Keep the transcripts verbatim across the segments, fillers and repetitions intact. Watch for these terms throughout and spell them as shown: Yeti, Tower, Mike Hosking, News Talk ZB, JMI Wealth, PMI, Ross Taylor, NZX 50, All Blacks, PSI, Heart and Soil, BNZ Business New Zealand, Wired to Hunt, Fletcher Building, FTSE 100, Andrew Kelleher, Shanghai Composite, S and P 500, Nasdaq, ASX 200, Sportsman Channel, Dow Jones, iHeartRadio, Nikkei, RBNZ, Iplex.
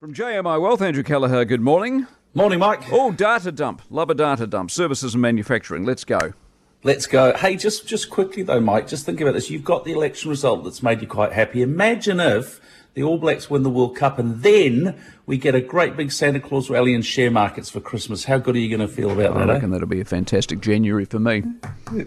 From J M I Wealth, Andrew Kelleher, good morning. Morning, Mike. Oh, data dump. Love a data dump. Services and manufacturing. Let's go. Let's go. Hey, just, just quickly though, Mike, just think about this. You've got the election result that's made you quite happy. Imagine if the All Blacks win the World Cup and then we get a great big Santa Claus rally in share markets for Christmas. How good are you going to feel about I that? I reckon eh? That'll be a fantastic January for me.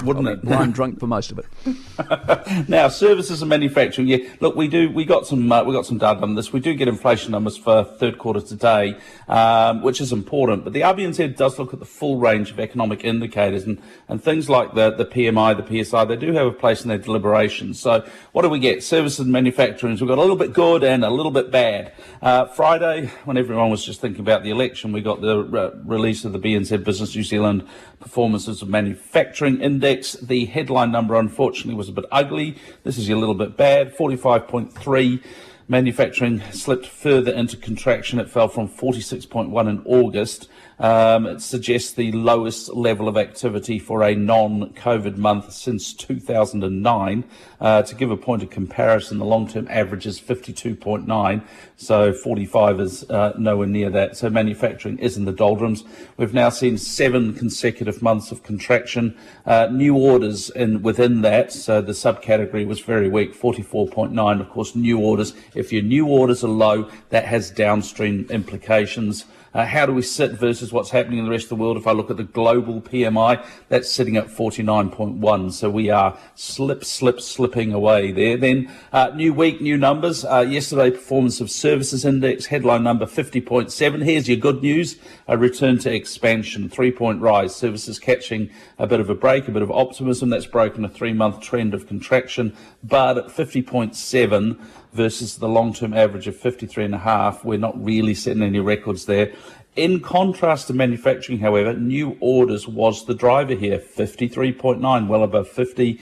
Wouldn't I'll it? I'm drunk for most of it. Now, services and manufacturing. Yeah, look, we do. We got some. Uh, we got some data on this. We do get inflation numbers for third quarter today, um, which is important. But the R B N Z does look at the full range of economic indicators and, and things like the the P M I, the P S I. They do have a place in their deliberations. So, what do we get? Services and manufacturing. We've got a little bit good and a little bit bad. Uh, Friday, when everyone was just thinking about the election, we got the re- release of the B N Z Business New Zealand Performances of Manufacturing Index. The headline number, unfortunately, was a bit ugly. This is a little bit bad, forty-five point three. Manufacturing slipped further into contraction. It fell from forty-six point one in August. Um, it suggests the lowest level of activity for a non-COVID month since two thousand nine. Uh, to give a point of comparison, the long-term average is fifty-two point nine, so forty-five is uh, nowhere near that. So manufacturing is in the doldrums. We've now seen seven consecutive months of contraction. Uh, new orders in within that, so the subcategory was very weak, forty-four point nine. Of course, new orders. If your new orders are low, that has downstream implications. Uh, how do we sit versus what's happening in the rest of the world? If I look at the global P M I, that's sitting at forty-nine point one. So we are slip, slip, slipping away there. Then uh, new week, new numbers. Uh, yesterday, performance of services index, headline number fifty point seven. Here's your good news. A return to expansion, three-point rise. Services catching a bit of a break, a bit of optimism. That's broken a three-month trend of contraction. But at fifty point seven versus the long-term average of fifty-three point five, we're not really setting any records there. In contrast to manufacturing, however, new orders was the driver here, fifty-three point nine, well above fifty.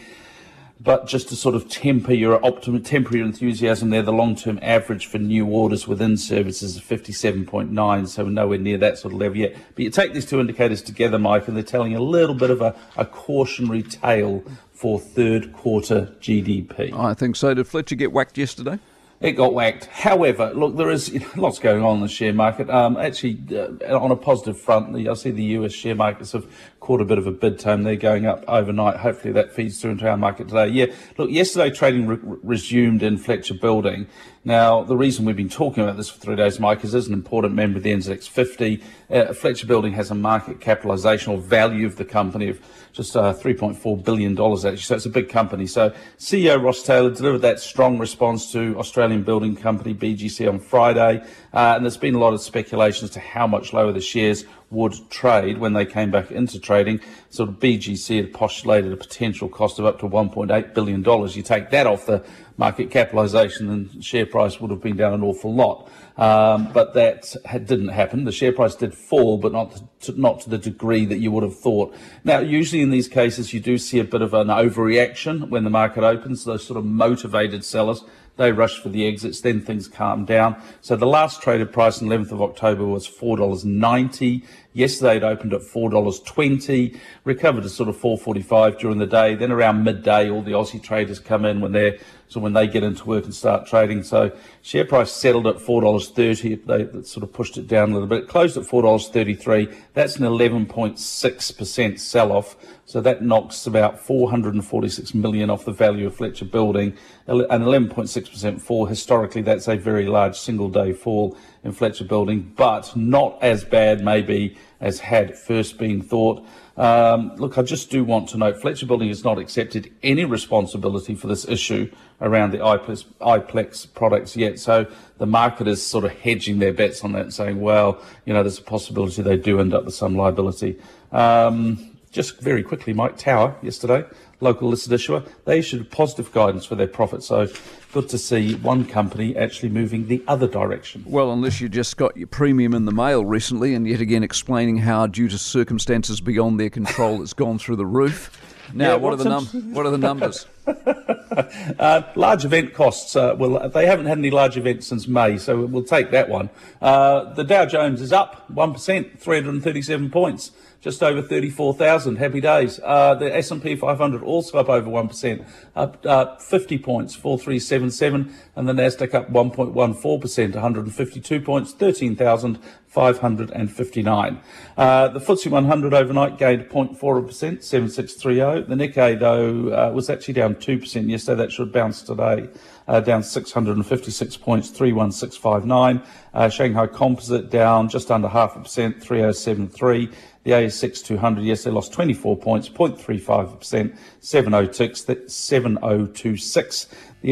But just to sort of temper your optim- temper your enthusiasm there, the long-term average for new orders within services is fifty-seven point nine, so we're nowhere near that sort of level yet. But you take these two indicators together, Mike, and they're telling a little bit of a, a cautionary tale for third quarter G D P. I think so. Did Fletcher get whacked yesterday? It got whacked. However, look, there is lots going on in the share market. Um, actually, uh, on a positive front, I see the U S share markets have caught a bit of a bid tone. They're going up overnight. Hopefully that feeds through into our market today. Yeah, look, yesterday trading re- resumed in Fletcher Building. Now, the reason we've been talking about this for three days, Mike, is it's an important member of the N Z X fifty. Uh, Fletcher Building has a market capitalisation or value of the company of just uh, three point four billion dollars, actually. So it's a big company. So C E O Ross Taylor delivered that strong response to Australian building company B G C on Friday. Uh, and there's been a lot of speculation as to how much lower the shares would trade when they came back into trading. Sort of B G C had postulated a potential cost of up to one point eight billion dollars. You take that off the market capitalisation and share price would have been down an awful lot. Um, but that had, didn't happen. The share price did fall, but not to, not to the degree that you would have thought. Now, usually in these cases, you do see a bit of an overreaction when the market opens. Those sort of motivated sellers, they rush for the exits, then things calm down. So the last traded price on eleventh of October was four dollars ninety. Yesterday it opened at four dollars twenty, recovered to sort of four dollars forty-five during the day. Then around midday, all the Aussie traders come in when they're so when they get into work and start trading. So share price settled at four dollars thirty. They that sort of pushed it down a little bit. It closed at four dollars thirty-three. That's an eleven point six percent sell-off. So that knocks about four hundred forty-six million dollars off the value of Fletcher Building. An eleven point six percent fall. Historically, that's a very large single-day fall in Fletcher Building, but not as bad maybe as had first been thought. Um, look, I just do want to note Fletcher Building has not accepted any responsibility for this issue around the Iplex, Iplex products yet. So the market is sort of hedging their bets on that and saying, well, you know, there's a possibility they do end up with some liability. Um, Just very quickly, Mike, Tower yesterday, local listed issuer, they issued positive guidance for their profit. So good to see one company actually moving the other direction. Well, unless you just got your premium in the mail recently and yet again explaining how, due to circumstances beyond their control, it's gone through the roof. Now, yeah, what, are the num- what are the numbers? uh, large event costs. Uh, well, they haven't had any large events since May, so we'll take that one. Uh, the Dow Jones is up one percent, three hundred thirty-seven points. just over thirty-four thousand. Happy days. Uh, the S and P five hundred also up over one percent, up uh, fifty points, four three seven seven, and the Nasdaq up one point one four percent, one hundred fifty-two points, thirteen thousand five hundred fifty-nine. Uh, the F T S E one hundred overnight gained zero point four percent, seven six three zero. The Nikkei, though, uh, was actually down two percent yesterday. That should bounce today, uh, down six hundred fifty-six points, three one six five nine. Uh, Shanghai Composite down just under half a percent, three oh seven three. The A S X two hundred yesterday lost twenty-four points, zero point three five percent, seven oh two six. The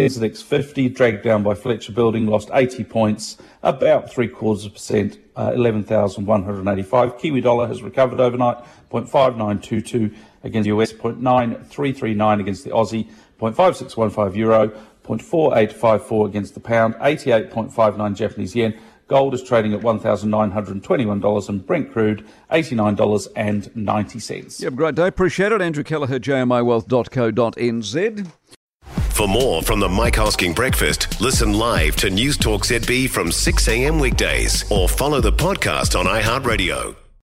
N Z X fifty dragged down by Fletcher Building lost eighty points, about three quarters of a percent, uh, eleven thousand one hundred eighty-five. Kiwi dollar has recovered overnight, zero point five nine two two against the U S, zero point nine three three nine against the Aussie, zero point five six one five euro, zero point four eight five four against the pound, eighty-eight point five nine Japanese yen. Gold is trading at one thousand nine hundred twenty-one dollars and Brent crude, eighty-nine dollars and ninety cents. You have a great day. Appreciate it. Andrew Kelleher, j m i wealth dot co dot n z. For more from the Mike Hosking Breakfast, listen live to News Talk Z B from six a m weekdays or follow the podcast on iHeartRadio.